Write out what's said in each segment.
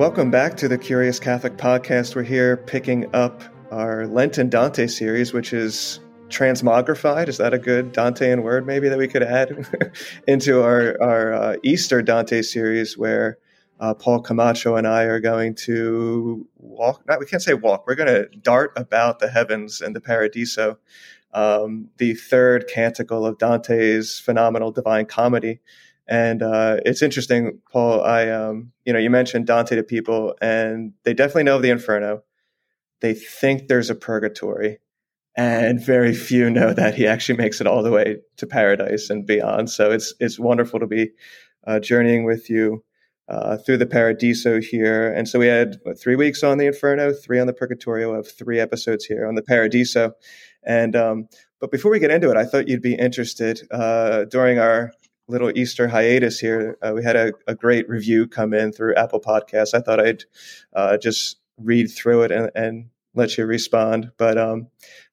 Welcome back to the Curious Catholic Podcast. We're here picking up our Lenten Dante series, which is transmogrified. Is that a good Dantean word maybe that we could add into our Easter Dante series where Paul Camacho and I are going to walk. No, we can't say walk. We're going to dart about the heavens and the Paradiso, the third canticle of Dante's phenomenal Divine Comedy. And it's interesting, Paul, you mentioned Dante to people, and they definitely know of the Inferno. They think there's a purgatory, and very few know that he actually makes it all the way to paradise and beyond. So it's wonderful to be journeying with you through the Paradiso here. And so we had 3 weeks on the Inferno, 3 on the Purgatorio, of 3 episodes here on the Paradiso. And but before we get into it, I thought you'd be interested during our little Easter hiatus here. We had a great review come in through Apple Podcasts. I thought I'd just read through it and let you respond. But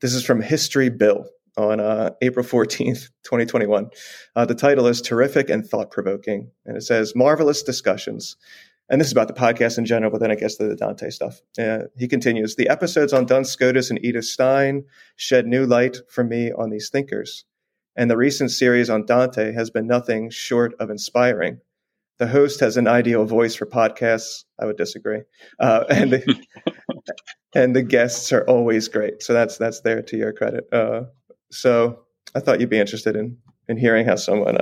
this is from History Bill on April 14th, 2021. The title is Terrific and Thought-Provoking. And it says, Marvelous Discussions. And this is about the podcast in general, but then it gets to the Dante stuff. He continues, the episodes on Duns Scotus and Edith Stein shed new light for me on these thinkers. And the recent series on Dante has been nothing short of inspiring. The host has an ideal voice for podcasts. I would disagree. And the guests are always great. So that's there to your credit. So I thought you'd be interested in hearing how someone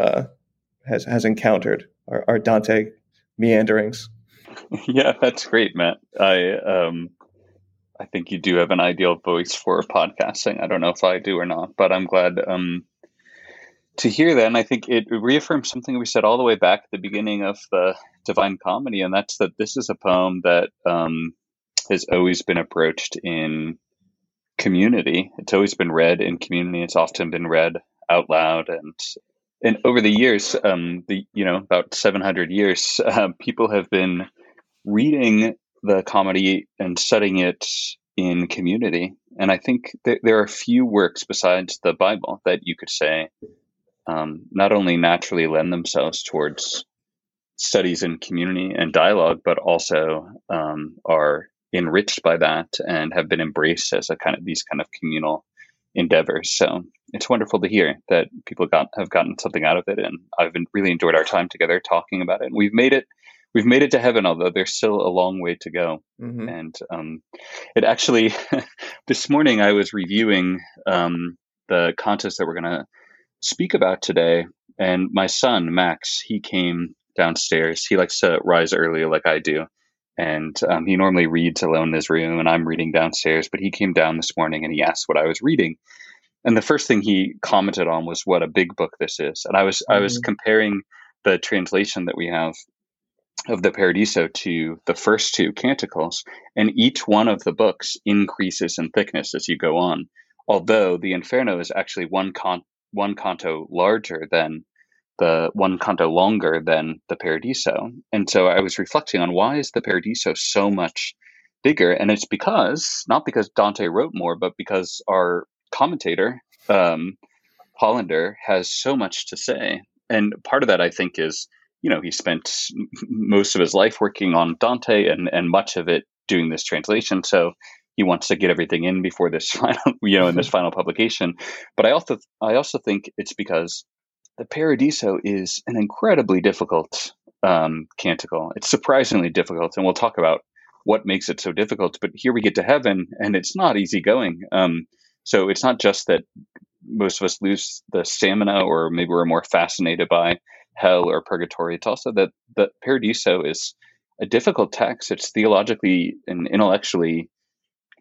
has encountered our Dante meanderings. Yeah, that's great, Matt. I think you do have an ideal voice for podcasting. I don't know if I do or not, but I'm glad to hear that. And I think it reaffirms something we said all the way back at the beginning of the Divine Comedy, and that's that this is a poem that has always been approached in community. It's always been read in community. It's often been read out loud, and over the years, about 700 years, people have been reading the comedy and studying it in community. And I think there are few works besides the Bible that you could say not only naturally lend themselves towards studies in community and dialogue, but also are enriched by that and have been embraced as these kind of communal endeavors. So it's wonderful to hear that people have gotten something out of it. And I've really enjoyed our time together talking about it. And we've made it to heaven, although there's still a long way to go. Mm-hmm. And it actually, this morning I was reviewing the contest that we're going to speak about today. And my son, Max, he came downstairs. He likes to rise early like I do. And he normally reads alone in his room, and I'm reading downstairs. But he came down this morning and he asked what I was reading. And the first thing he commented on was what a big book this is. And I was comparing the translation that we have of the Paradiso to the first 2 canticles, and each one of the books increases in thickness as you go on. Although the Inferno is actually one canto larger than the one canto longer than the Paradiso. And so I was reflecting on, why is the Paradiso so much bigger? And it's not because Dante wrote more, but because our commentator, Hollander, has so much to say. And part of that, I think, is, he spent most of his life working on Dante and much of it doing this translation. So he wants to get everything in before this final, in this final publication. But I also think it's because the Paradiso is an incredibly difficult canticle. It's surprisingly difficult. And we'll talk about what makes it so difficult. But here we get to heaven, and it's not easy going. So it's not just that most of us lose the stamina, or maybe we're more fascinated by hell or purgatory. It's also that the Paradiso is a difficult text. It's theologically and intellectually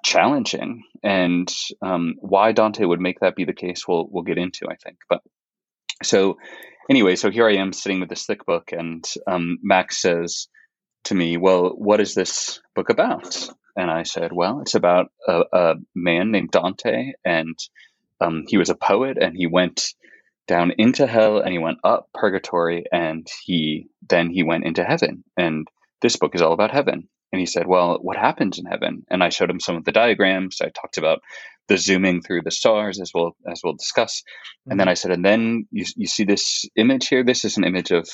challenging, and why Dante would make that be the case, we'll get into, I think. But so anyway, so here I am sitting with this thick book, and Max says to me, "Well, what is this book about?" And I said, "Well, it's about a man named Dante, and he was a poet, and he went down into hell, and he went up purgatory, and then he went into heaven. And this book is all about heaven." And he said, "Well, what happens in heaven?" And I showed him some of the diagrams. I talked about the zooming through the stars, as we'll discuss. And then I said, "And then you see this image here. This is an image of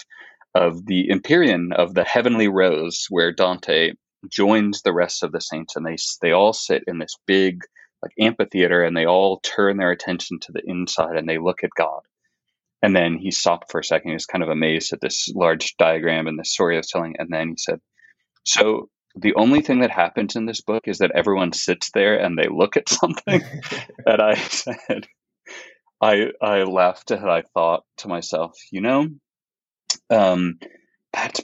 of the Empyrean, of the Heavenly Rose, where Dante joins the rest of the saints, and they all sit in this big like amphitheater, and they all turn their attention to the inside, and they look at God. And then he stopped for a second. He was kind of amazed at this large diagram and the story I was telling. And then he said, so the only thing that happens in this book is that everyone sits there and they look at something. And I said, I laughed and I thought to myself, that's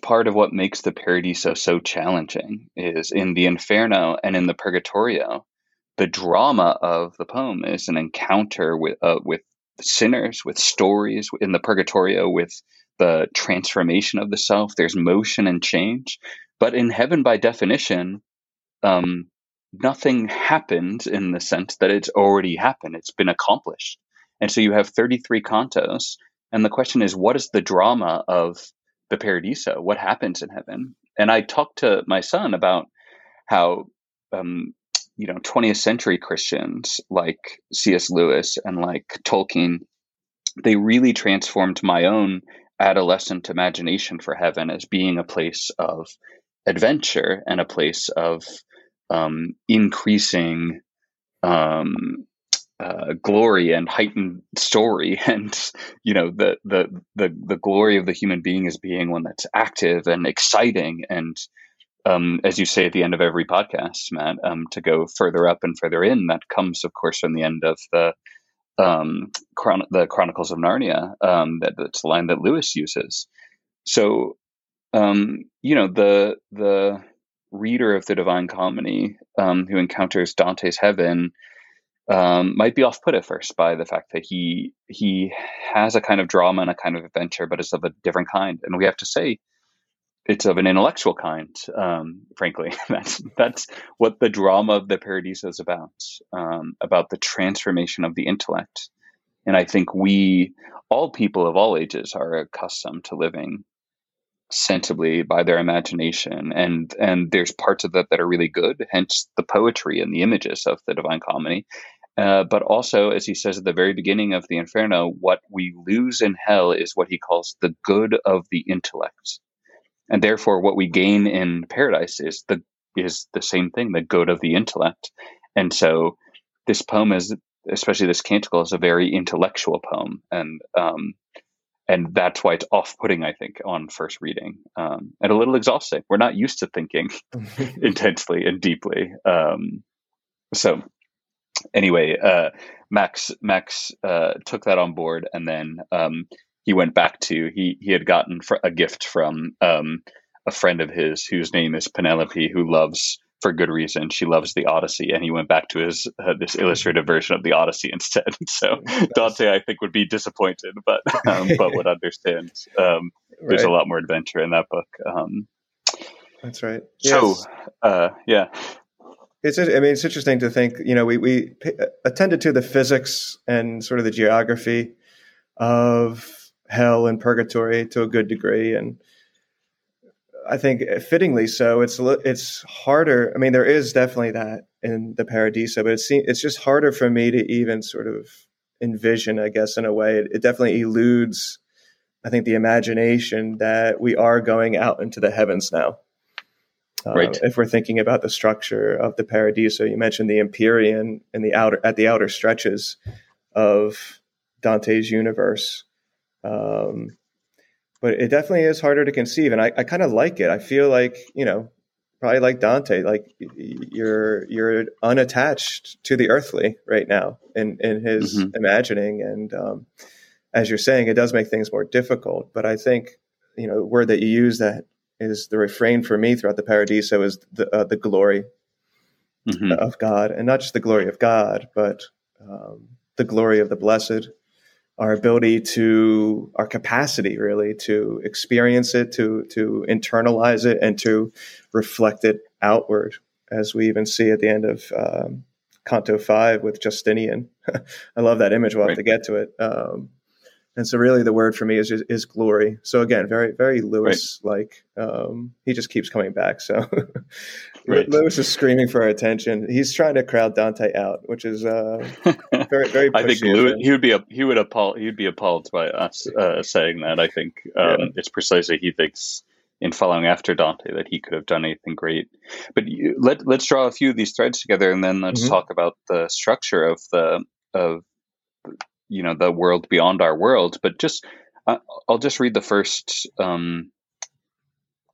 part of what makes the Paradiso so challenging, is in the Inferno and in the Purgatorio, the drama of the poem is an encounter with sinners, with stories. In the Purgatorio, with the transformation of the self, there's motion and change. But in heaven, by definition, nothing happens in the sense that it's already happened. It's been accomplished. And so you have 33 cantos. And the question is, what is the drama of the Paradiso? What happens in heaven? And I talked to my son about how, 20th century Christians like C.S. Lewis and like Tolkien, they really transformed my own adolescent imagination for heaven as being a place of adventure and a place of increasing glory and heightened story. And, the glory of the human being is being one that's active and exciting and, as you say at the end of every podcast, Matt, to go further up and further in. That comes, of course, from the end of the Chronicles of Narnia. That's the line that Lewis uses. So, the reader of the Divine Comedy who encounters Dante's heaven might be off-put at first by the fact that he has a kind of drama and a kind of adventure, but it's of a different kind. And we have to say, it's of an intellectual kind, frankly. That's what the drama of the Paradiso is about the transformation of the intellect. And I think we, all people of all ages, are accustomed to living sensibly by their imagination. And there's parts of that that are really good, hence the poetry and the images of the Divine Comedy. But also, as he says at the very beginning of the Inferno, what we lose in hell is what he calls the good of the intellect. And therefore, what we gain in paradise is the same thing, the good of the intellect. And so this poem is, especially this canticle, is a very intellectual poem. And that's why it's off-putting, I think, on first reading, and a little exhausting. We're not used to thinking intensely and deeply. So anyway, Max took that on board, and then he went back to, he had gotten a gift from a friend of his whose name is Penelope, who loves, for good reason, she loves the Odyssey, and he went back to his this illustrated version of the Odyssey instead. So Dante, I think, would be disappointed, but would understand. There's a lot more adventure in that book. That's right. Yes. So, yeah. It's interesting to think, we attended to the physics and sort of the geography of hell and purgatory to a good degree, and I think fittingly so. It's harder. I mean, there is definitely that in the Paradiso, but it's just harder for me to even sort of envision, I guess, in a way. It definitely eludes, I think, the imagination that we are going out into the heavens now. Right. If we're thinking about the structure of the Paradiso, you mentioned the Empyrean and the outer stretches of Dante's universe. But it definitely is harder to conceive. And I kind of like it. I feel like, probably like Dante, like you're unattached to the earthly right now in his imagining. And, as you're saying, it does make things more difficult, but I think, the word that you use that is the refrain for me throughout the Paradiso is the glory of God, and not just the glory of God, but, the glory of the blessed. Our capacity really to experience it, to internalize it, and to reflect it outward, as we even see at the end of Canto 5 with Justinian. I love that image. We'll have to get to it. And so really the word for me is glory. So again, very, very Lewis-like. Right. He just keeps coming back. So right. Lewis is screaming for our attention. He's trying to crowd Dante out, which is very, very pushy. I think Lewis, he'd be appalled by us saying that. I think it's precisely he thinks in following after Dante that he could have done anything great. But let's draw a few of these threads together, and then let's talk about the structure of the world beyond our world. But I'll just read the first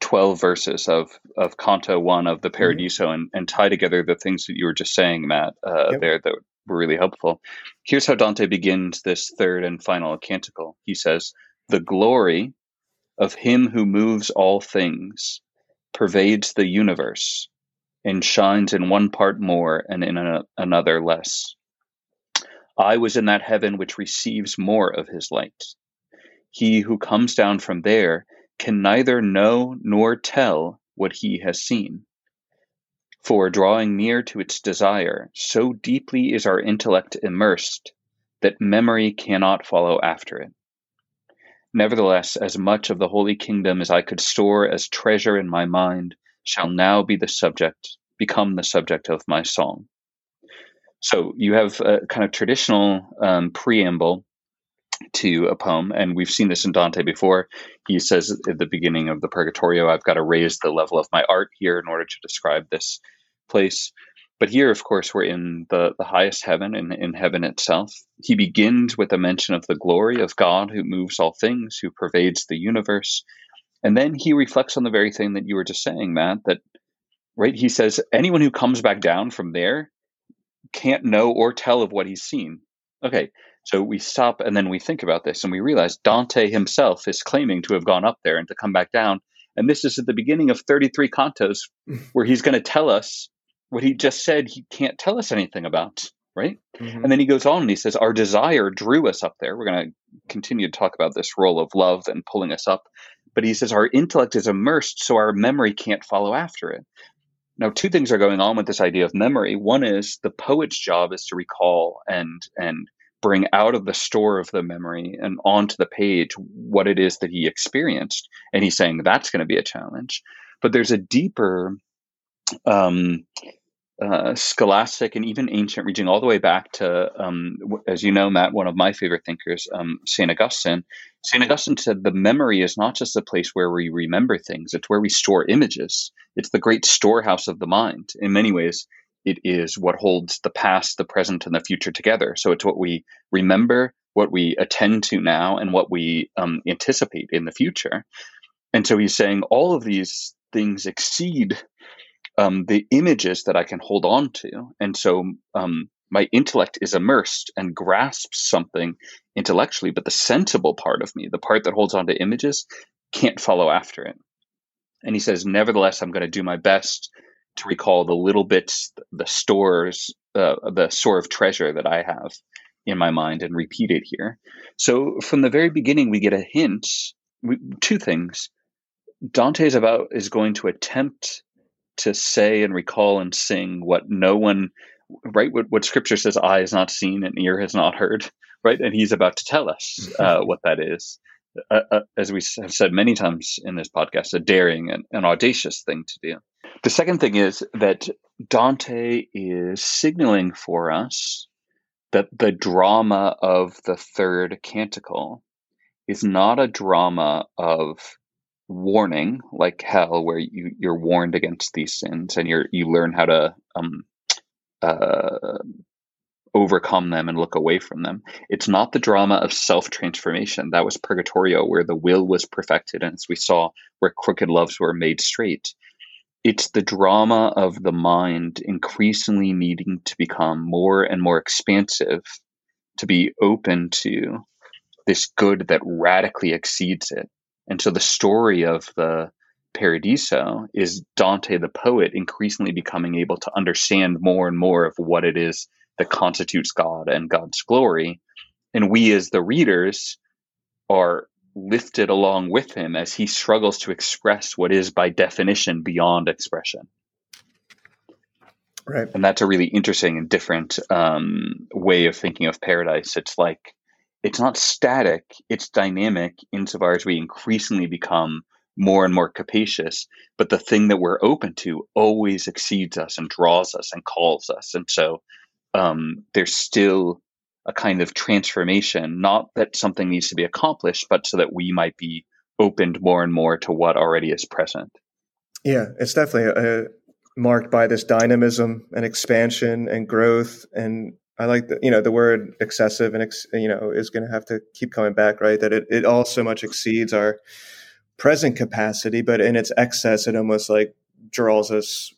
12 verses of Canto 1 of the Paradiso and tie together the things that you were just saying, Matt, there that were really helpful. Here's how Dante begins this third and final canticle. He says, "The glory of him who moves all things, pervades the universe, and shines in one part more and in another less. I was in that heaven which receives more of his light. He who comes down from there can neither know nor tell what he has seen. For drawing near to its desire, so deeply is our intellect immersed that memory cannot follow after it. Nevertheless, as much of the Holy Kingdom as I could store as treasure in my mind shall now become the subject of my song." So you have a kind of traditional preamble to a poem, and we've seen this in Dante before. He says at the beginning of the Purgatorio, "I've got to raise the level of my art here in order to describe this place." But here, of course, we're in the highest heaven, in heaven itself. He begins with a mention of the glory of God who moves all things, who pervades the universe. And then he reflects on the very thing that you were just saying, Matt, that, right, he says, anyone who comes back down from there can't know or tell of what he's seen. Okay, so we stop and then we think about this and we realize Dante himself is claiming to have gone up there and to come back down. And this is at the beginning of 33 cantos where he's going to tell us what he just said he can't tell us anything about, right? Mm-hmm. And then he goes on and he says, our desire drew us up there. We're going to continue to talk about this role of love and pulling us up. But he says, our intellect is immersed, so our memory can't follow after it. Now, two things are going on with this idea of memory. One is the poet's job is to recall and bring out of the store of the memory and onto the page what it is that he experienced. And he's saying that's going to be a challenge. But there's a deeper scholastic and even ancient reaching all the way back to, as you know, Matt, one of my favorite thinkers, St. Augustine. St. Augustine said the memory is not just a place where we remember things, it's where we store images. It's the great storehouse of the mind. In many ways, it is what holds the past, the present, and the future together. So it's what we remember, what we attend to now, and what we anticipate in the future. And so he's saying all of these things exceed the images that I can hold on to. And so my intellect is immersed and grasps something intellectually, but the sensible part of me, the part that holds on to images, can't follow after it. And he says, nevertheless, I'm going to do my best to recall the little bits, the store of treasure that I have in my mind and repeat it here. So from the very beginning, we get a hint, two things. Dante is going to attempt to say and recall and sing what no one, right? What scripture says, eye has not seen and ear has not heard, right? And he's about to tell us what that is. As we have said many times in this podcast, a daring and an audacious thing to do. The second thing is that Dante is signaling for us that the drama of the third canticle is not a drama of warning, like hell, where you're warned against these sins and you learn how to overcome them and look away from them. It's not the drama of self-transformation. That was Purgatorio, where the will was perfected, and as we saw, where crooked loves were made straight. It's the drama of the mind increasingly needing to become more and more expansive, to be open to this good that radically exceeds it. And so the story of the Paradiso is Dante the poet increasingly becoming able to understand more and more of what it is that constitutes God and God's glory. And we as the readers are lifted along with him as he struggles to express what is by definition beyond expression. Right. And that's a really interesting and different way of thinking of paradise. It's like it's not static, it's dynamic insofar as we increasingly become more and more capacious, but the thing that we're open to always exceeds us and draws us and calls us. And so there's still a kind of transformation, not that something needs to be accomplished, but so that we might be opened more and more to what already is present. Yeah, it's definitely marked by this dynamism and expansion and growth. And I like that, the word excessive and, is going to have to keep coming back, right? That it all so much exceeds our present capacity, but in its excess, it almost like draws us,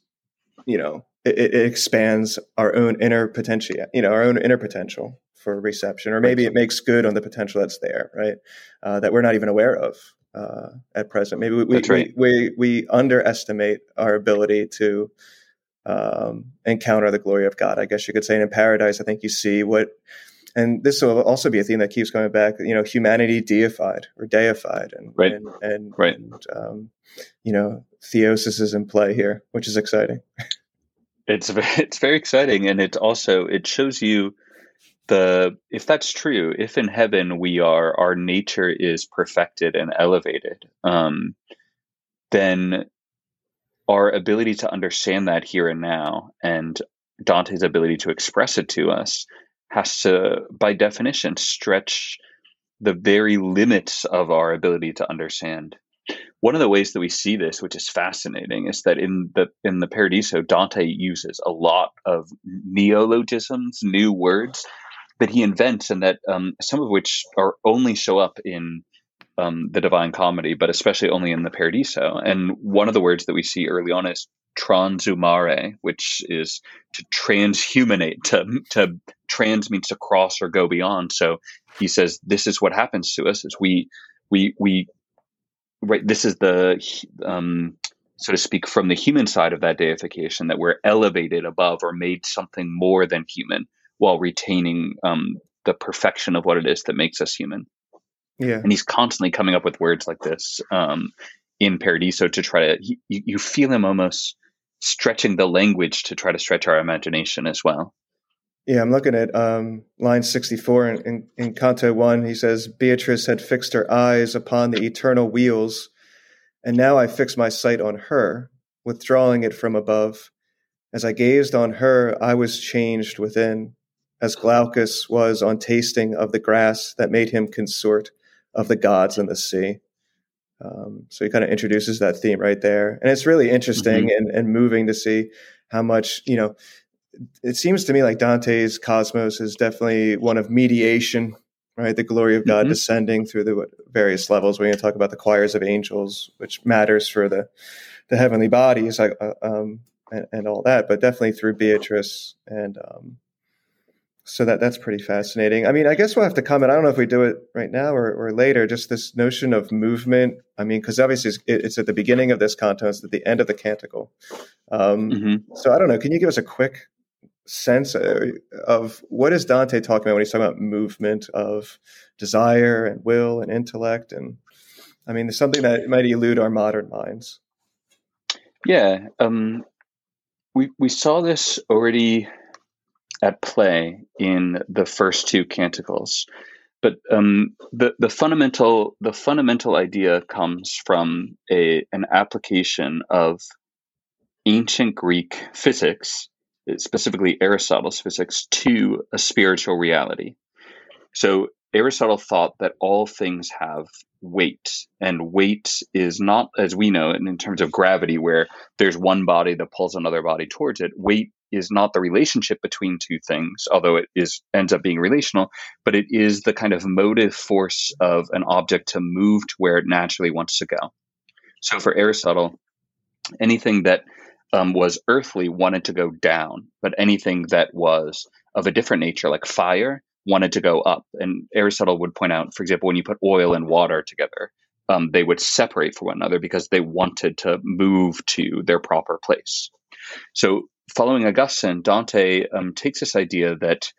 it expands our own inner potential, our own inner potential for reception, or maybe it makes good on the potential that's there, right? That we're not even aware of at present. Maybe we underestimate our ability to encounter the glory of God, I guess you could say. And in paradise, I think you see what, and this will also be a theme that keeps coming back, humanity deified or deified, and theosis is in play here, which is exciting. It's very exciting. And it shows you if that's true, if in heaven our nature is perfected and elevated, then our ability to understand that here and now, and Dante's ability to express it to us, has to, by definition, stretch the very limits of our ability to understand. One of the ways that we see this, which is fascinating, is that in the Paradiso, Dante uses a lot of neologisms, new words that he invents, and that some of which are only show up in the Divine Comedy, but especially only in the Paradiso. And one of the words that we see early on is transumare, which is to transhumanate. To trans means to cross or go beyond. So he says, this is what happens to us: is we right. This is the so to speak, from the human side of that deification, that we're elevated above or made something more than human, while retaining the perfection of what it is that makes us human. Yeah, and he's constantly coming up with words like this in Paradiso to try to. You feel him almost stretching the language to try to stretch our imagination as well. Yeah, I'm looking at line 64 in Canto 1. He says, Beatrice had fixed her eyes upon the eternal wheels, and now I fixed my sight on her, withdrawing it from above. As I gazed on her, I was changed within, as Glaucus was on tasting of the grass that made him consort of the gods and the sea. So he kind of introduces that theme right there. And it's really interesting and moving to see how much, it seems to me like Dante's cosmos is definitely one of mediation, right? The glory of God descending through the various levels. We're going to talk about the choirs of angels, which matters for the heavenly bodies, and all that, but definitely through Beatrice. And so that's pretty fascinating. I mean, I guess we'll have to comment. I don't know if we do it right now or later, just this notion of movement. I mean, because obviously it's at the beginning of this canto, it's at the end of the canticle. So I don't know. Can you give us a quick sense of what is Dante talking about when he's talking about movement of desire and will and intellect? And I mean, there's something that might elude our modern minds. Yeah. We saw this already at play in the first two canticles, but the fundamental idea comes from an application of ancient Greek physics, specifically Aristotle's physics, to a spiritual reality. So Aristotle thought that all things have weight, and weight is not, as we know, in terms of gravity, where there's one body that pulls another body towards it. Weight is not the relationship between two things, although it ends up being relational, but it is the kind of motive force of an object to move to where it naturally wants to go. So for Aristotle, anything that was earthly wanted to go down, but anything that was of a different nature, like fire, wanted to go up. And Aristotle would point out, for example, when you put oil and water together, they would separate from one another because they wanted to move to their proper place. So following Augustine, Dante takes this idea that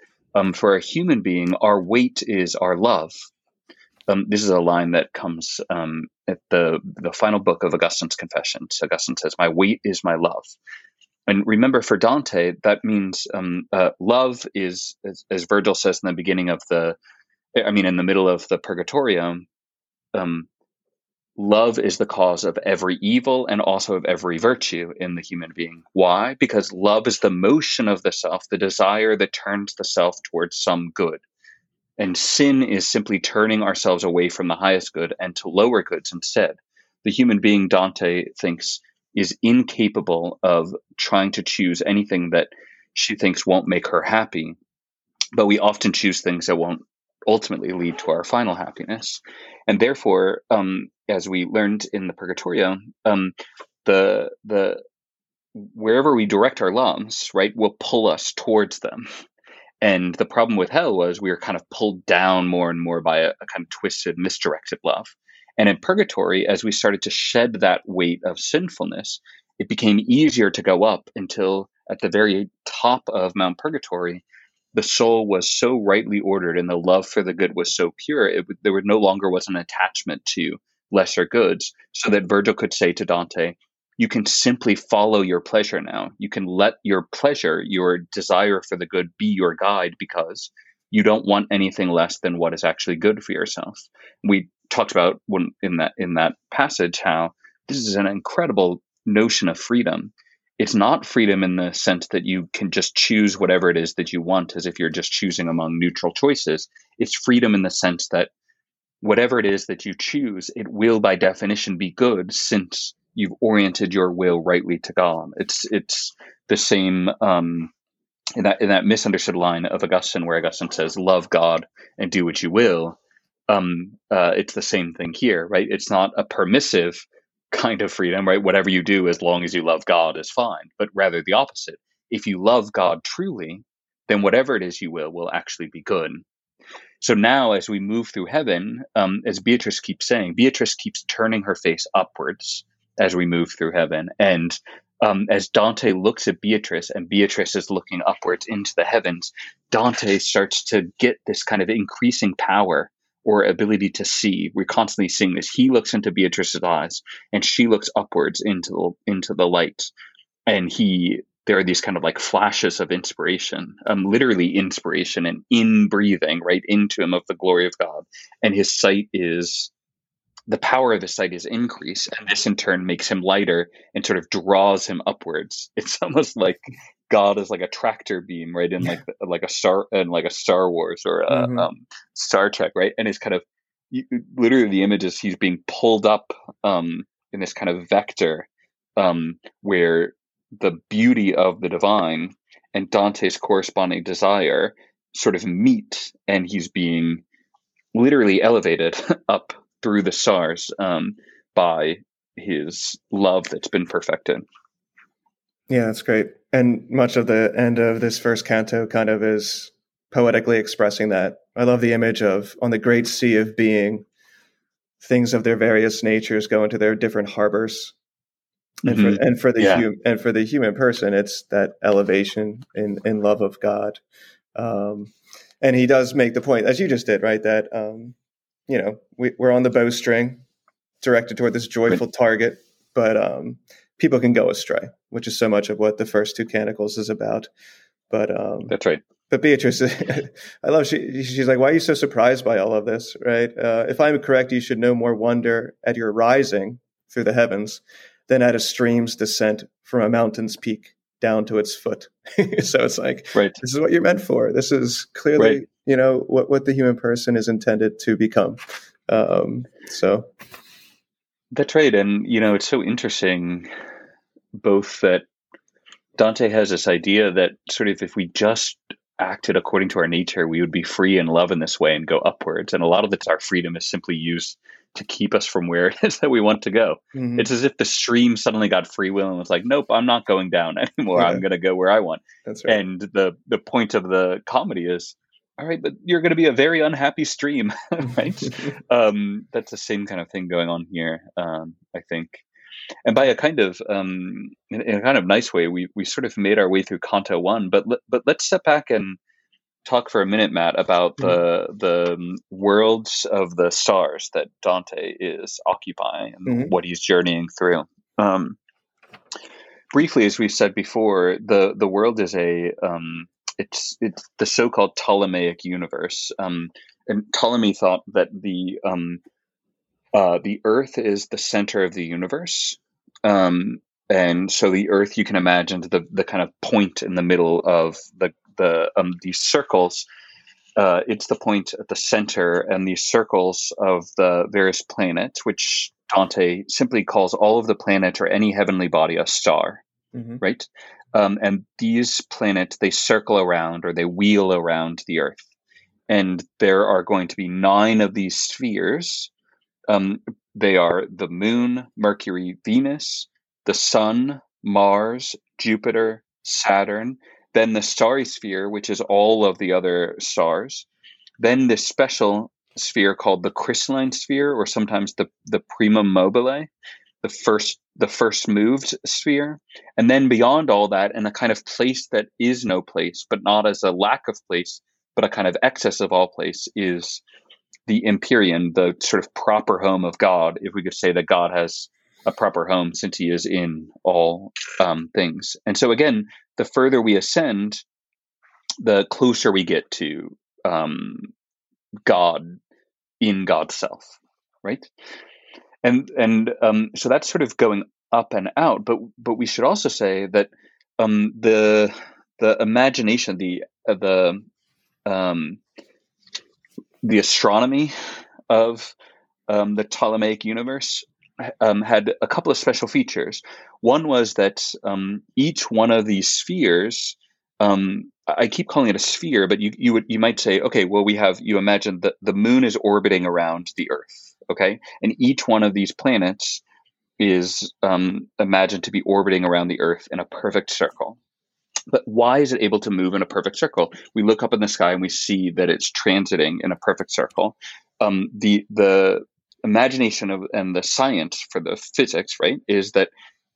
for a human being, our weight is our love. This is a line that comes at the final book of Augustine's Confessions. Augustine says, my weight is my love. And remember, for Dante, that means love is, as Virgil says in the beginning of the I mean, in the middle of the Purgatorium, love is the cause of every evil and also of every virtue in the human being. Why? Because love is the motion of the self, the desire that turns the self towards some good. And sin is simply turning ourselves away from the highest good and to lower goods instead. The human being, Dante thinks, is incapable of trying to choose anything that she thinks won't make her happy. But we often choose things that won't ultimately lead to our final happiness. And therefore, as we learned in the Purgatorio, the wherever we direct our loves, right, will pull us towards them. And the problem with hell was we were kind of pulled down more and more by a kind of twisted, misdirected love. And in purgatory, as we started to shed that weight of sinfulness, it became easier to go up until at the very top of Mount Purgatory, the soul was so rightly ordered and the love for the good was so pure, there no longer was an attachment to lesser goods, so that Virgil could say to Dante, you can simply follow your pleasure now. You can let your pleasure, your desire for the good, be your guide because you don't want anything less than what is actually good for yourself. We talked about in that passage how this is an incredible notion of freedom. It's not freedom in the sense that you can just choose whatever it is that you want as if you're just choosing among neutral choices. It's freedom in the sense that whatever it is that you choose, it will by definition be good since you've oriented your will rightly to God. It's the same in that misunderstood line of Augustine where Augustine says, love God and do what you will. It's the same thing here, right? It's not a permissive kind of freedom, right? Whatever you do, as long as you love God, is fine, but rather the opposite. If you love God truly, then whatever it is you will actually be good. So now as we move through heaven, as Beatrice keeps saying, Beatrice keeps turning her face upwards as we move through heaven. And as Dante looks at Beatrice and Beatrice is looking upwards into the heavens, Dante starts to get this kind of increasing power or ability to see. We're constantly seeing this. He looks into Beatrice's eyes and she looks upwards into the light. And there are these kind of like flashes of inspiration, literally inspiration and inbreathing right into him of the glory of God. And his sight is... the power of his sight is increased, and this in turn makes him lighter and sort of draws him upwards. It's almost like God is like a tractor beam, right? And like a Star Wars or a Star Trek, right? And it's kind of literally the image is he's being pulled up in this kind of vector where the beauty of the divine and Dante's corresponding desire sort of meet, and he's being literally elevated up through the stars by his love that's been perfected. Yeah, that's great. And much of the end of this first canto kind of is poetically expressing that. I love the image of on the great sea of being, things of their various natures go into their different harbors. And for the human person, it's that elevation in love of God. And he does make the point, as you just did, right, that you know, we're on the bowstring directed toward this joyful target, but people can go astray, which is so much of what the first two canticles is about. But that's right. But Beatrice, I love, she's like, why are you so surprised by all of this, right? If I'm correct, you should no more wonder at your rising through the heavens than at a stream's descent from a mountain's peak down to its foot. So it's like, right, this is what you're meant for. This is clearly... right. You know, what the human person is intended to become. So that's right. And, you know, it's so interesting both that Dante has this idea that sort of if we just acted according to our nature, we would be free and love in this way and go upwards. And a lot of it's our freedom is simply used to keep us from where it is that we want to go. Mm-hmm. It's as if the stream suddenly got free will and was like, nope, I'm not going down anymore. Yeah. I'm going to go where I want. That's right. And the point of the comedy is, all right, but you're going to be a very unhappy stream, right? That's the same kind of thing going on here, I think. And by a kind of, in a kind of nice way, we sort of made our way through Canto 1. But let's step back and talk for a minute, Matt, about the worlds of the stars that Dante is occupying and what he's journeying through. Briefly, as we've said before, the world is a... It's the so-called Ptolemaic universe. And Ptolemy thought that the Earth is the center of the universe. And so the Earth, you can imagine the kind of point in the middle of these circles. It's the point at the center and these circles of the various planets, which Dante simply calls all of the planet or any heavenly body a star, mm-hmm. right? And these planets, they circle around or they wheel around the Earth. And there are going to be 9 of these spheres. They are the Moon, Mercury, Venus, the Sun, Mars, Jupiter, Saturn, then the starry sphere, which is all of the other stars, then this special sphere called the crystalline sphere, or sometimes the primum mobile, the first moved sphere, and then beyond all that, and a kind of place that is no place, but not as a lack of place, but a kind of excess of all place, is the Empyrean, the sort of proper home of God, if we could say that God has a proper home since he is in all things. And so again, the further we ascend, the closer we get to God in God's self, right? And so that's sort of going up and out, but we should also say that the imagination, the astronomy of the Ptolemaic universe had a couple of special features. One was that each one of these spheres, I keep calling it a sphere, but you might say, okay, well, you imagine that the moon is orbiting around the Earth, okay? And each one of these planets is imagined to be orbiting around the Earth in a perfect circle. But why is it able to move in a perfect circle? We look up in the sky and we see that it's transiting in a perfect circle. The imagination of and the science for the physics, right, is that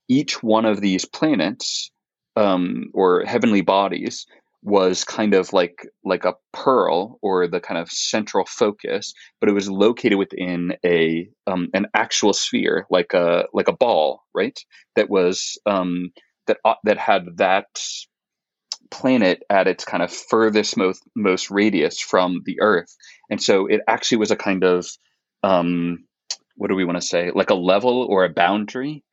each one of these planets or heavenly bodies was kind of like a pearl or the kind of central focus, but it was located within a an actual sphere, like a ball, right, that was that had that planet at its kind of furthest most radius from the Earth, and so it actually was a kind of what do we want to say? Like a level or a boundary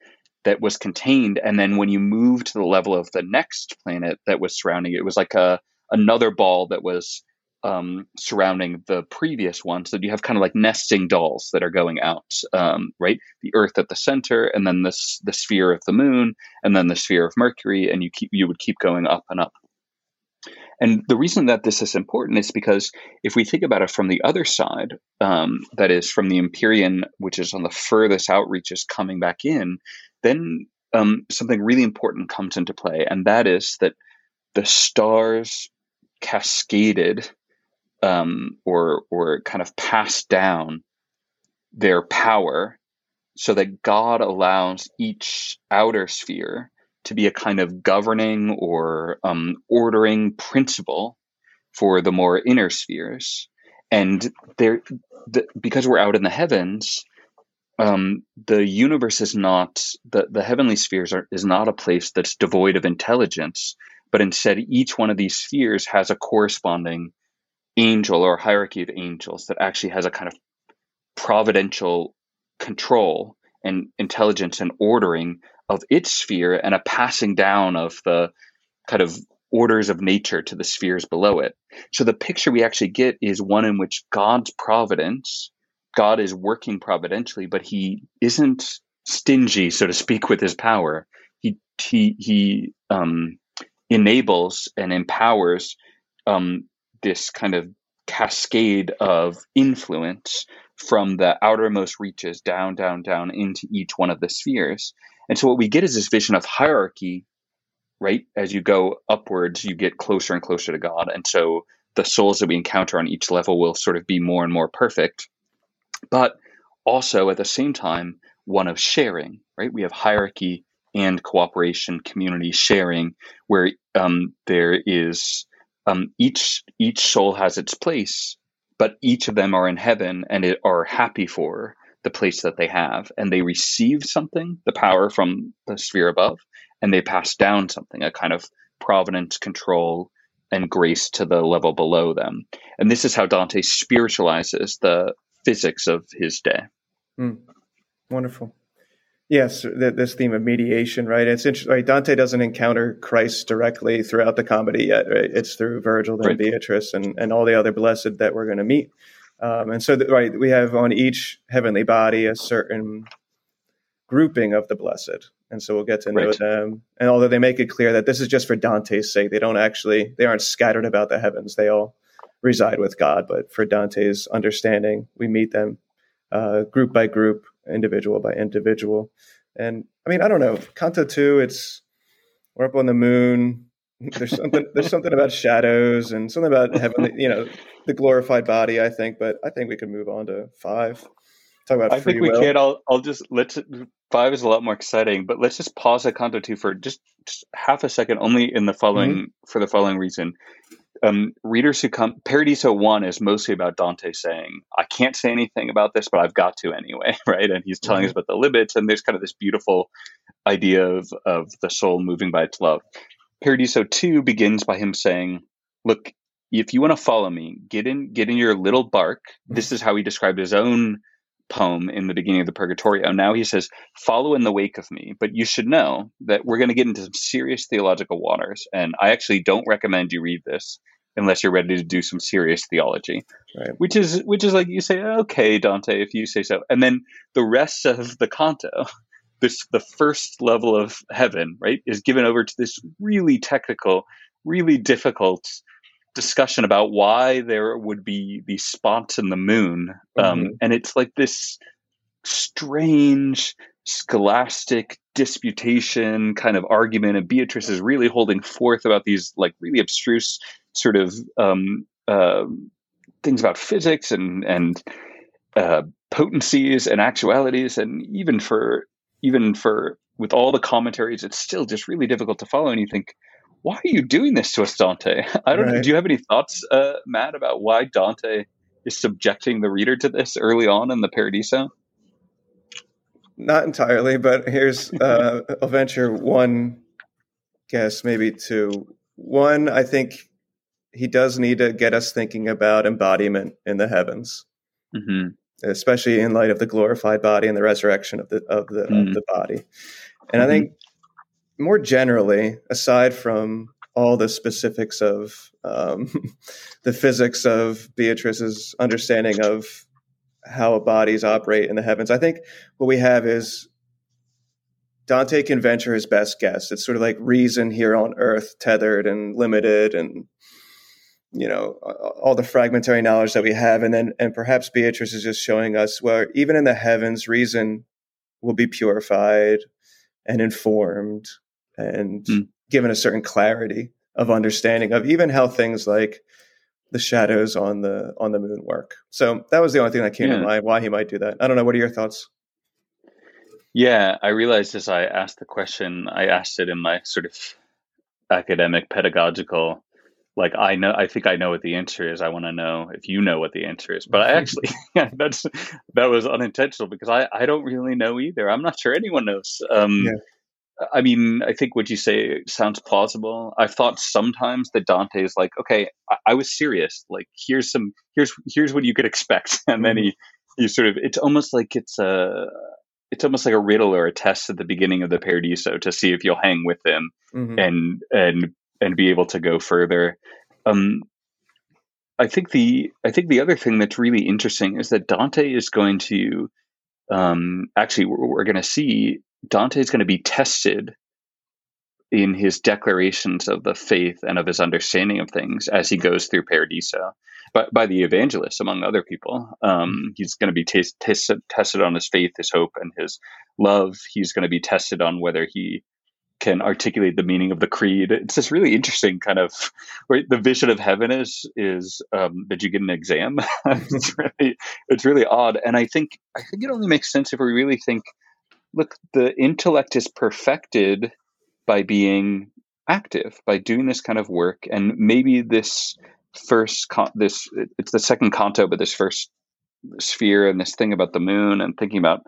that was contained. And then when you move to the level of the next planet that was surrounding it, it was like another ball that was surrounding the previous one. So you have kind of like nesting dolls that are going out, right? The Earth at the center, and then the sphere of the Moon, and then the sphere of Mercury, and you would keep going up and up. And the reason that this is important is because if we think about it from the other side, that is from the Empyrean, which is on the furthest outreaches coming back in, then something really important comes into play. And that is that the stars cascaded or kind of passed down their power so that God allows each outer sphere to be a kind of governing or ordering principle for the more inner spheres. And because we're out in the heavens, the universe is not, the heavenly spheres is not a place that's devoid of intelligence, but instead each one of these spheres has a corresponding angel or hierarchy of angels that actually has a kind of providential control and intelligence and ordering of its sphere, and a passing down of the kind of orders of nature to the spheres below it. So the picture we actually get is one in which God's providence, God is working providentially, but he isn't stingy, so to speak, with his power. He enables and empowers this kind of cascade of influence from the outermost reaches down into each one of the spheres. And so what we get is this vision of hierarchy, right? As you go upwards, you get closer and closer to God. And so the souls that we encounter on each level will sort of be more and more perfect, but also at the same time, one of sharing, right? We have hierarchy and cooperation, community sharing, where there is each soul has its place, but each of them are in heaven and are happy for the place that they have, and they receive something, the power from the sphere above, and they pass down something, a kind of providence, control, and grace to the level below them. And this is how Dante spiritualizes the physics of his day. Mm. Wonderful. Yes, this theme of mediation, right? It's interesting. Right? Dante doesn't encounter Christ directly throughout the comedy yet, right? It's through Virgil and Beatrice and all the other blessed that we're going to meet. And so we have on each heavenly body a certain grouping of the blessed. And so we'll get to know them. And although they make it clear that this is just for Dante's sake, they aren't scattered about the heavens. They all reside with God. But for Dante's understanding, we meet them group by group, individual by individual. And I mean, I don't know, Canto 2, it's we're up on the moon. There's something about shadows and something about heavenly, the glorified body, I think. But I think we could move on to 5. Talk about free will. I think we can. I'll just let's. 5 is a lot more exciting, but let's just pause at Canto 2 for just half a second, only in the following for the following reason. Readers who come, Paradiso 1 is mostly about Dante saying, I can't say anything about this, but I've got to anyway, right? And he's telling us about the limits, and there's kind of this beautiful idea of the soul moving by its love. Paradiso 2 begins by him saying, look, if you want to follow me, get in your little bark. This is how he described his own poem in the beginning of the Purgatorio. Now he says, follow in the wake of me, but you should know that we're going to get into some serious theological waters. And I actually don't recommend you read this unless you're ready to do some serious theology, which is like you say, okay, Dante, if you say so. And then the rest of the canto, the first level of heaven, right, is given over to this really technical, really difficult discussion about why there would be these spots in the moon. And it's like this strange scholastic disputation kind of argument, and Beatrice is really holding forth about these like really abstruse sort of things about physics and potencies and actualities, and even for with all the commentaries, it's still just really difficult to follow. And you think, why are you doing this to us, Dante? I don't know. Do you have any thoughts, Matt, about why Dante is subjecting the reader to this early on in the Paradiso? Not entirely, but here's I'll venture one guess, maybe two. One, I think he does need to get us thinking about embodiment in the heavens, especially in light of the glorified body and the resurrection of the body. And I think, more generally, aside from all the specifics of the physics of Beatrice's understanding of how bodies operate in the heavens, I think what we have is Dante can venture his best guess. It's sort of like reason here on earth, tethered and limited, and all the fragmentary knowledge that we have. And perhaps Beatrice is just showing us where even in the heavens, reason will be purified and informed and given a certain clarity of understanding of even how things like the shadows on the moon work. So that was the only thing that came to mind, why he might do that. I don't know. What are your thoughts? Yeah, I realized as I asked the question, I asked it in my sort of academic pedagogical, like, I think I know what the answer is. I want to know if you know what the answer is. But I actually, that was unintentional, because I don't really know either. I'm not sure anyone knows. I mean, I think what you say sounds plausible. I've thought sometimes that Dante is like, okay, I was serious. Like, here's what you could expect. And then he sort of, it's almost like a riddle or a test at the beginning of the Paradiso to see if you'll hang with him and be able to go further. I think the other thing that's really interesting is that Dante is going to we're going to see Dante is going to be tested in his declarations of the faith and of his understanding of things as he goes through Paradiso, but by the evangelists, among other people. He's going to be tested on his faith, his hope, and his love. He's going to be tested on whether he can articulate the meaning of the creed. It's this really interesting kind of, right? The vision of heaven is that you get an exam. it's really odd. And I think it only makes sense if we really think, look, the intellect is perfected by being active, by doing this kind of work. And maybe it's the second canto, but this first sphere and this thing about the moon and thinking about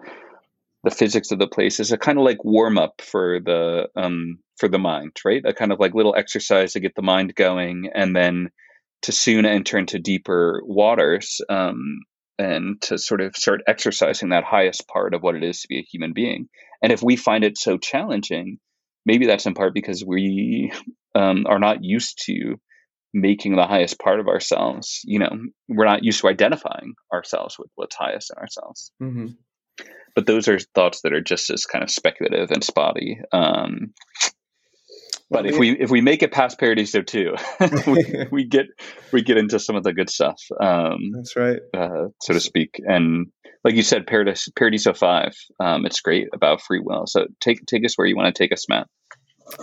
the physics of the place is a kind of like warm up for the mind, right? A kind of like little exercise to get the mind going, and then to soon enter into deeper waters, and to sort of start exercising that highest part of what it is to be a human being. And if we find it so challenging, maybe that's in part because we are not used to making the highest part of ourselves. You know, we're not used to identifying ourselves with what's highest in ourselves. Mm-hmm. But those are thoughts that are just as kind of speculative and spotty. But well, if we make it past Paradiso too, we get into some of the good stuff. That's right, so to speak. And like you said, Paradiso 5. It's great about free will. So take us where you want to take us, Matt.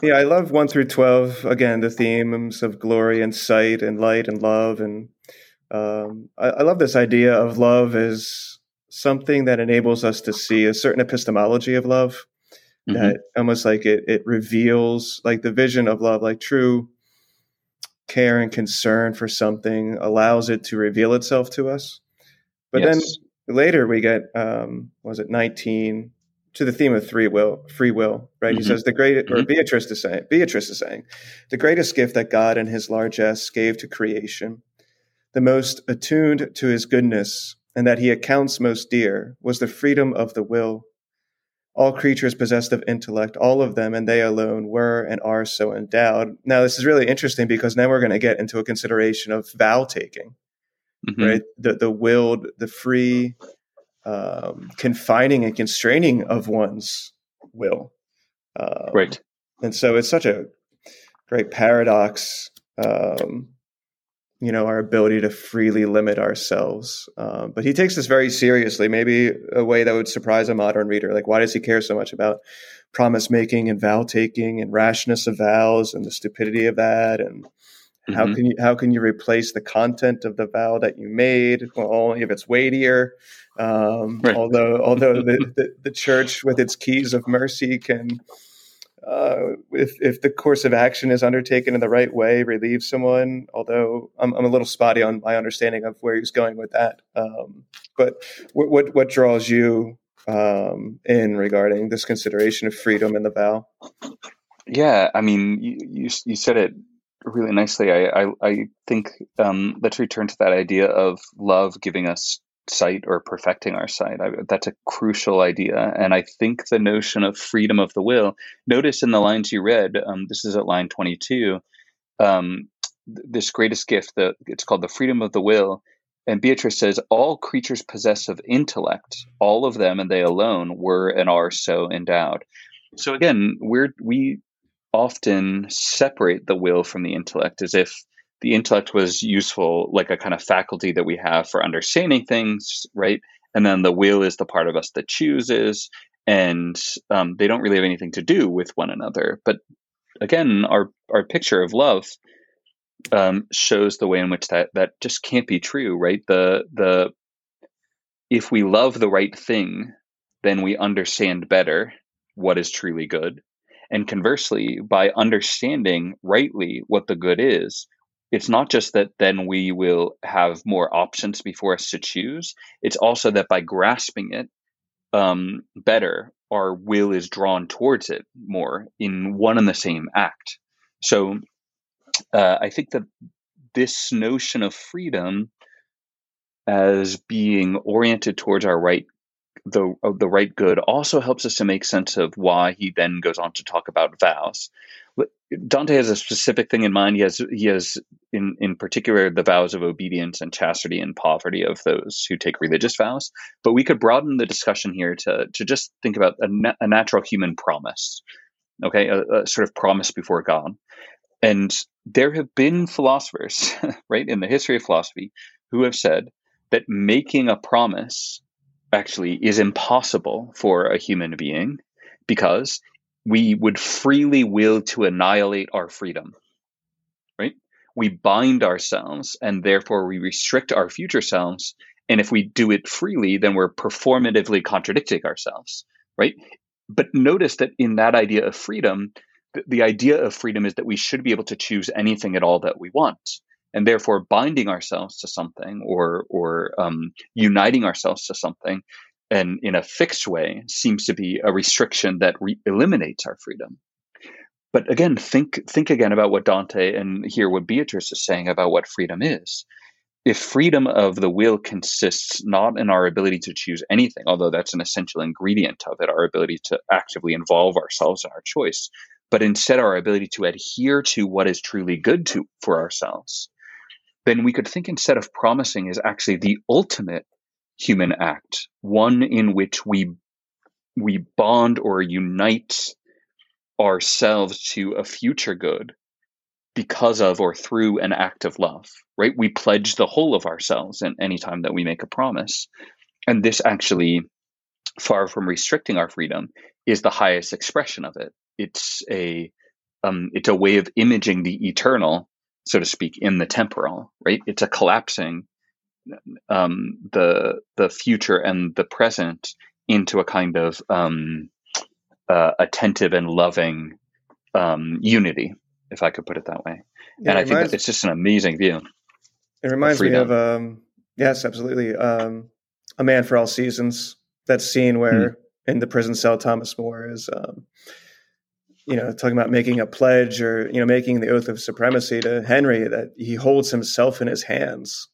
Yeah, I love 1 through 12. Again, the themes of glory and sight and light and love, and I love this idea of love as something that enables us to see a certain epistemology of love. That mm-hmm. almost like it reveals like the vision of love, like true care and concern for something allows it to reveal itself to us. But yes. Then later we get, was it 19, to the theme of free will, right? Mm-hmm. He says Beatrice is saying, the greatest gift that God in his largesse gave to creation, the most attuned to his goodness and that he accounts most dear, was the freedom of the will. All creatures possessed of intellect, all of them, and they alone were and are so endowed. Now, this is really interesting because now we're going to get into a consideration of vow taking, mm-hmm. right? The willed, the free, confining and constraining of one's will. Right. And so it's such a great paradox, our ability to freely limit ourselves. But he takes this very seriously, maybe a way that would surprise a modern reader. Like, why does he care so much about promise making and vow taking and rashness of vows and the stupidity of that? And mm-hmm. how can you replace the content of the vow that you made? Well, only if it's weightier. Right. Although the church with its keys of mercy can, if the course of action is undertaken in the right way, relieve someone, although I'm a little spotty on my understanding of where he's going with that. But what draws you in regarding this consideration of freedom in the vow? Yeah, I mean, you said it really nicely. I think let's return to that idea of love giving us sight or perfecting our sight. That's a crucial idea. And I think the notion of freedom of the will, notice in the lines you read, this is at line 22, this greatest gift, it's called the freedom of the will. And Beatrice says, all creatures possessed of intellect, all of them and they alone were and are so endowed. So again, we often separate the will from the intellect as if the intellect was useful, like a kind of faculty that we have for understanding things, right? And then the will is the part of us that chooses, and they don't really have anything to do with one another. But again, our picture of love shows the way in which that just can't be true, right? The if we love the right thing, then we understand better what is truly good. And conversely, by understanding rightly what the good is, it's not just that then we will have more options before us to choose. It's also that by grasping it better, our will is drawn towards it more in one and the same act. So I think that this notion of freedom as being oriented towards our right, the right good, also helps us to make sense of why he then goes on to talk about vows. Dante has a specific thing in mind. He has in particular the vows of obedience and chastity and poverty of those who take religious vows. But we could broaden the discussion here to just think about a natural human promise, okay, a sort of promise before God. And there have been philosophers, right, in the history of philosophy who have said that making a promise actually is impossible for a human being because we would freely will to annihilate our freedom, right? We bind ourselves and therefore we restrict our future selves. And if we do it freely, then we're performatively contradicting ourselves, right? But notice that in that idea of freedom, the idea of freedom is that we should be able to choose anything at all that we want. And therefore binding ourselves to something or uniting ourselves to something and in a fixed way seems to be a restriction that eliminates our freedom. But again, think again about what Dante and here what Beatrice is saying about what freedom is. If freedom of the will consists not in our ability to choose anything, although that's an essential ingredient of it, our ability to actively involve ourselves in our choice, but instead our ability to adhere to what is truly good for ourselves, then we could think instead of promising is actually the ultimate human act, one in which we bond or unite ourselves to a future good because of or through an act of love, right? We pledge the whole of ourselves in any time that we make a promise. And this actually, far from restricting our freedom, is the highest expression of it. It's a way of imaging the eternal, so to speak, in the temporal, right? It's a collapsing the future and the present into a kind of attentive and loving unity, if I could put it that way. Yeah, and I think it's just an amazing view. It reminds me of, yes, absolutely. A Man for All Seasons, that scene where in the prison cell, Thomas More is, talking about making a pledge or, making the oath of supremacy to Henry, that he holds himself in his hands.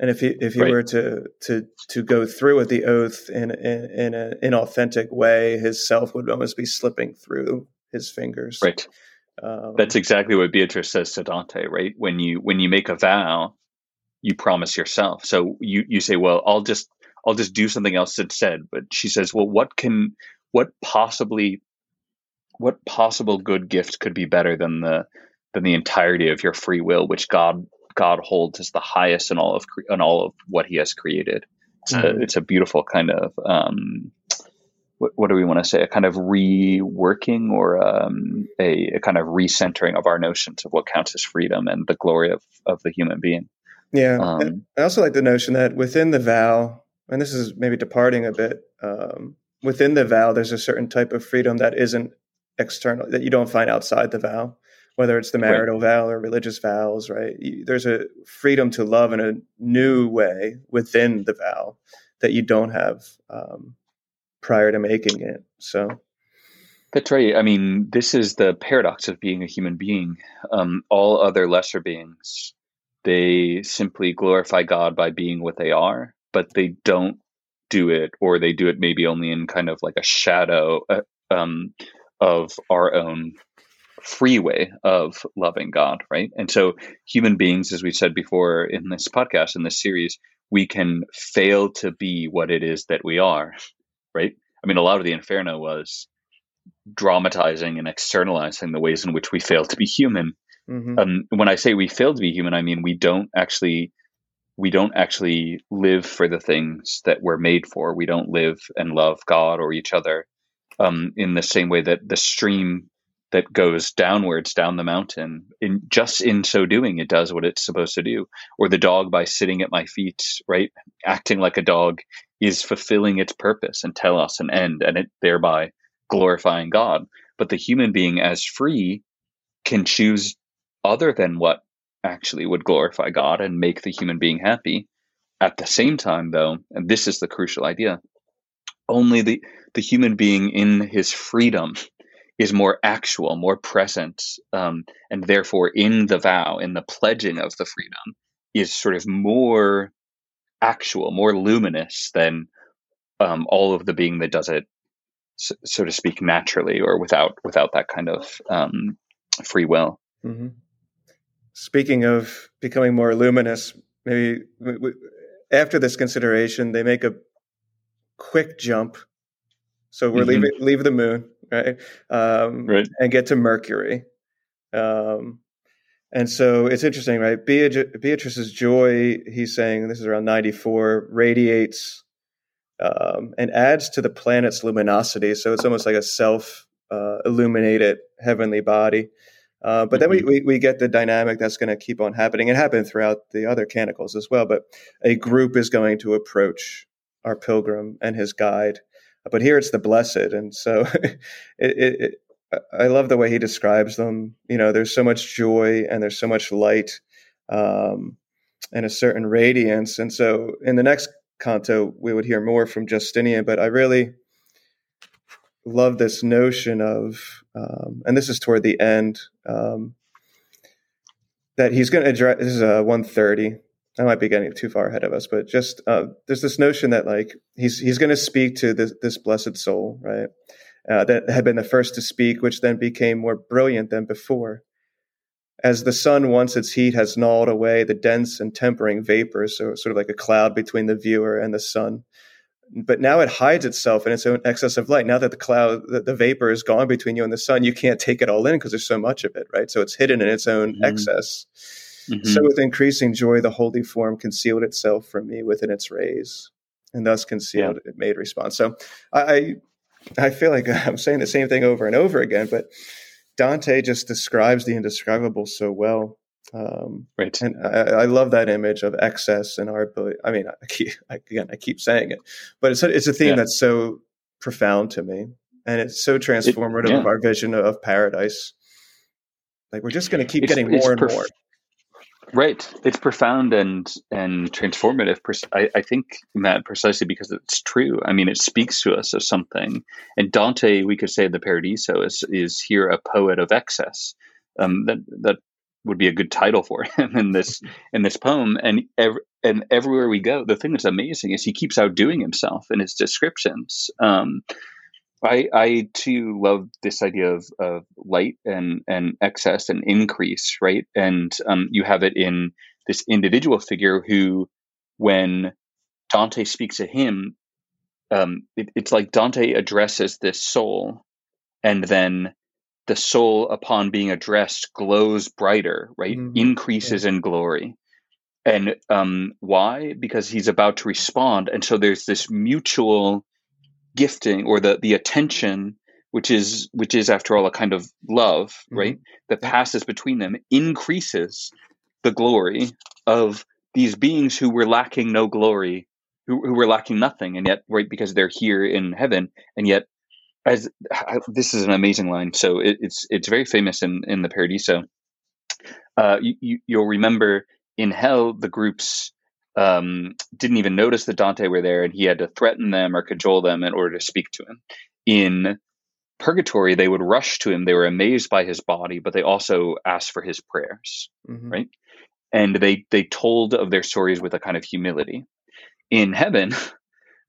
And if he were to go through with the oath in an inauthentic way, his self would almost be slipping through his fingers. Right. That's exactly what Beatrice says to Dante, right? When you make a vow, you promise yourself. So you say, well, I'll just do something else instead. But she says, well, what possible good gift could be better than the entirety of your free will, which God holds as the highest in all of what He has created. It's a beautiful kind of what do we want to say? A kind of reworking or a kind of recentering of our notions of what counts as freedom and the glory of the human being. Yeah. I also like the notion that within the vow, and this is maybe departing a bit, within the vow, there's a certain type of freedom that isn't external, that you don't find outside the vow, whether it's the marital vow or religious vows, right? There's a freedom to love in a new way within the vow that you don't have prior to making it. So that's right. I mean, this is the paradox of being a human being. All other lesser beings, they simply glorify God by being what they are, but they don't do it, or they do it maybe only in kind of like a shadow of our own free way of loving God, right? And so human beings, as we said before in this podcast, in this series, we can fail to be what it is that we are. Right. I mean, a lot of the Inferno was dramatizing and externalizing the ways in which we fail to be human. Mm-hmm. When I say we fail to be human, I mean we don't actually live for the things that we're made for. We don't live and love God or each other in the same way that the stream that goes downwards down the mountain, in so doing, it does what it's supposed to do. Or the dog, by sitting at my feet, right, acting like a dog, is fulfilling its purpose and tell us an end, and it thereby glorifying God. But the human being, as free, can choose other than what actually would glorify God and make the human being happy. At the same time, though, and this is the crucial idea, only the human being in his freedom is more actual, more present, and therefore in the vow, in the pledging of the freedom, is sort of more actual, more luminous than all of the being that does it, so to speak, naturally or without that kind of free will. Mm-hmm. Speaking of becoming more luminous, maybe after this consideration, they make a quick jump. So we're leave the moon, right? And get to Mercury. And so it's interesting, right? Beatrice's joy, he's saying, this is around 94, radiates and adds to the planet's luminosity. So it's almost like a self-illuminated heavenly body. But then we get the dynamic that's going to keep on happening. It happened throughout the other canticles as well. But a group is going to approach our pilgrim and his guide. But here it's the blessed. And so I love the way he describes them. There's so much joy and there's so much light and a certain radiance. And so in the next canto, we would hear more from Justinian. But I really love this notion of, and this is toward the end, that he's going to address, this is 130. I might be getting too far ahead of us, but just there's this notion that like he's going to speak to this blessed soul, right? That had been the first to speak, which then became more brilliant than before. As the sun, once its heat has gnawed away the dense and tempering vapors, so sort of like a cloud between the viewer and the sun. But now it hides itself in its own excess of light. Now that the cloud, the vapor is gone between you and the sun, you can't take it all in because there's so much of it, right? So it's hidden in its own excess. Mm-hmm. So with increasing joy, the holy form concealed itself from me within its rays, and thus concealed it made response. So I feel like I'm saying the same thing over and over again, but Dante just describes the indescribable so well. Right. And I love that image of excess and our ability. I mean, I keep saying it, but it's a theme that's so profound to me, and it's so transformative of our vision of paradise. Like we're just going to keep getting more and more. Right. It's profound and transformative. I think that precisely because it's true. I mean, it speaks to us of something. And Dante, we could say the Paradiso, is here a poet of excess. That would be a good title for him in this poem. And everywhere we go, the thing that's amazing is he keeps outdoing himself in his descriptions. I too love this idea of light and excess and increase, right? And you have it in this individual figure who, when Dante speaks to him, it's like Dante addresses this soul, and then the soul, upon being addressed, glows brighter, right? Mm-hmm. Increases in glory. And why? Because he's about to respond. And so there's this mutual gifting, or the attention, which is after all a kind of love, right? That passes between them, increases the glory of these beings who were lacking no glory, who were lacking nothing, and yet, right, because they're here in heaven, and yet, as this is an amazing line, so it's very famous in the Paradiso. You'll remember in hell the groups didn't even notice that Dante were there, and he had to threaten them or cajole them in order to speak to him. In purgatory, they would rush to him. They were amazed by his body, but they also asked for his prayers, right? And they told of their stories with a kind of humility. In heaven,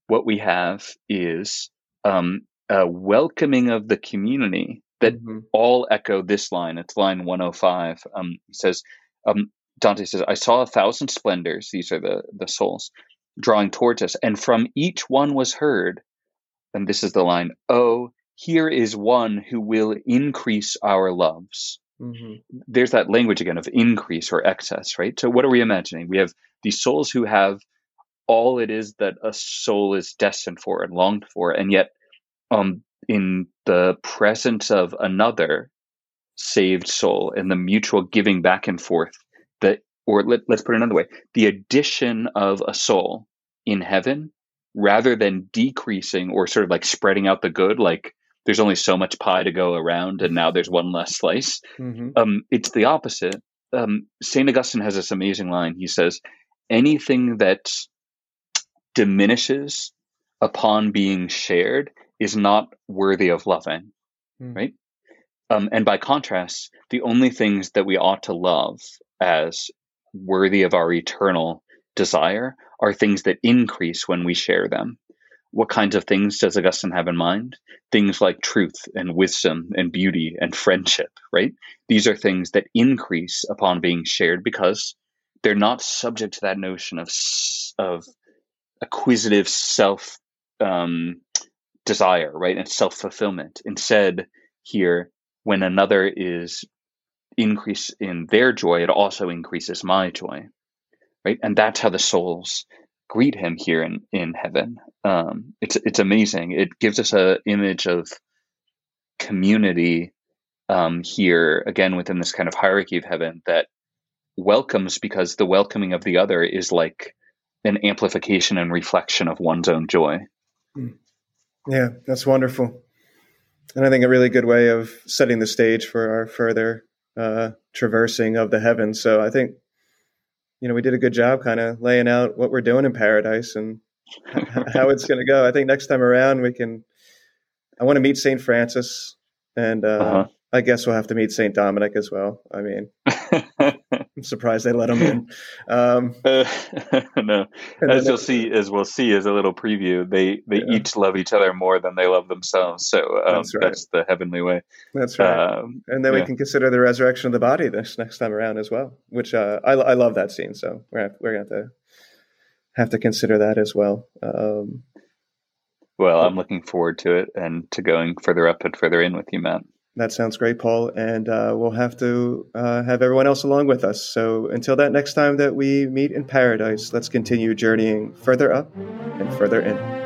what we have is a welcoming of the community that all echo this line. It's line 105. It says, Dante says, I saw 1,000 splendors, these are the souls, drawing towards us, and from each one was heard, and this is the line, oh, here is one who will increase our loves. There's that language again of increase or excess, right? So what are we imagining? We have these souls who have all it is that a soul is destined for and longed for, and yet in the presence of another saved soul and the mutual giving back and forth, let's put it another way, the addition of a soul in heaven, rather than decreasing or sort of like spreading out the good, like there's only so much pie to go around and now there's one less slice. It's the opposite. St. Augustine has this amazing line. He says, anything that diminishes upon being shared is not worthy of loving, right? And by contrast, the only things that we ought to love as worthy of our eternal desire are things that increase when we share them. What kinds of things does Augustine have in mind? Things like truth and wisdom and beauty and friendship, right? These are things that increase upon being shared because they're not subject to that notion of acquisitive self desire, right? And self-fulfillment. Instead, here, when another is increase in their joy, it also increases my joy, right? And that's how the souls greet him here in heaven. It's amazing. It gives us an image of community here, again, within this kind of hierarchy of heaven that welcomes, because the welcoming of the other is like an amplification and reflection of one's own joy. Yeah, that's wonderful. And I think a really good way of setting the stage for our further traversing of the heavens. So I think, we did a good job kind of laying out what we're doing in paradise, and how it's going to go. I think next time around we can. I want to meet St. Francis, and I guess we'll have to meet St. Dominic as well. I mean, I'm surprised they let him in. No, as you'll see, as a little preview, they each love each other more than they love themselves. So that's the heavenly way. That's right. And then we can consider the resurrection of the body this next time around as well, which I love that scene. So we're going to have to consider that as well. Well, I'm looking forward to it and to going further up and further in with you, Matt. That sounds great, Paul. And we'll have to have everyone else along with us. So until that next time that we meet in paradise, let's continue journeying further up and further in.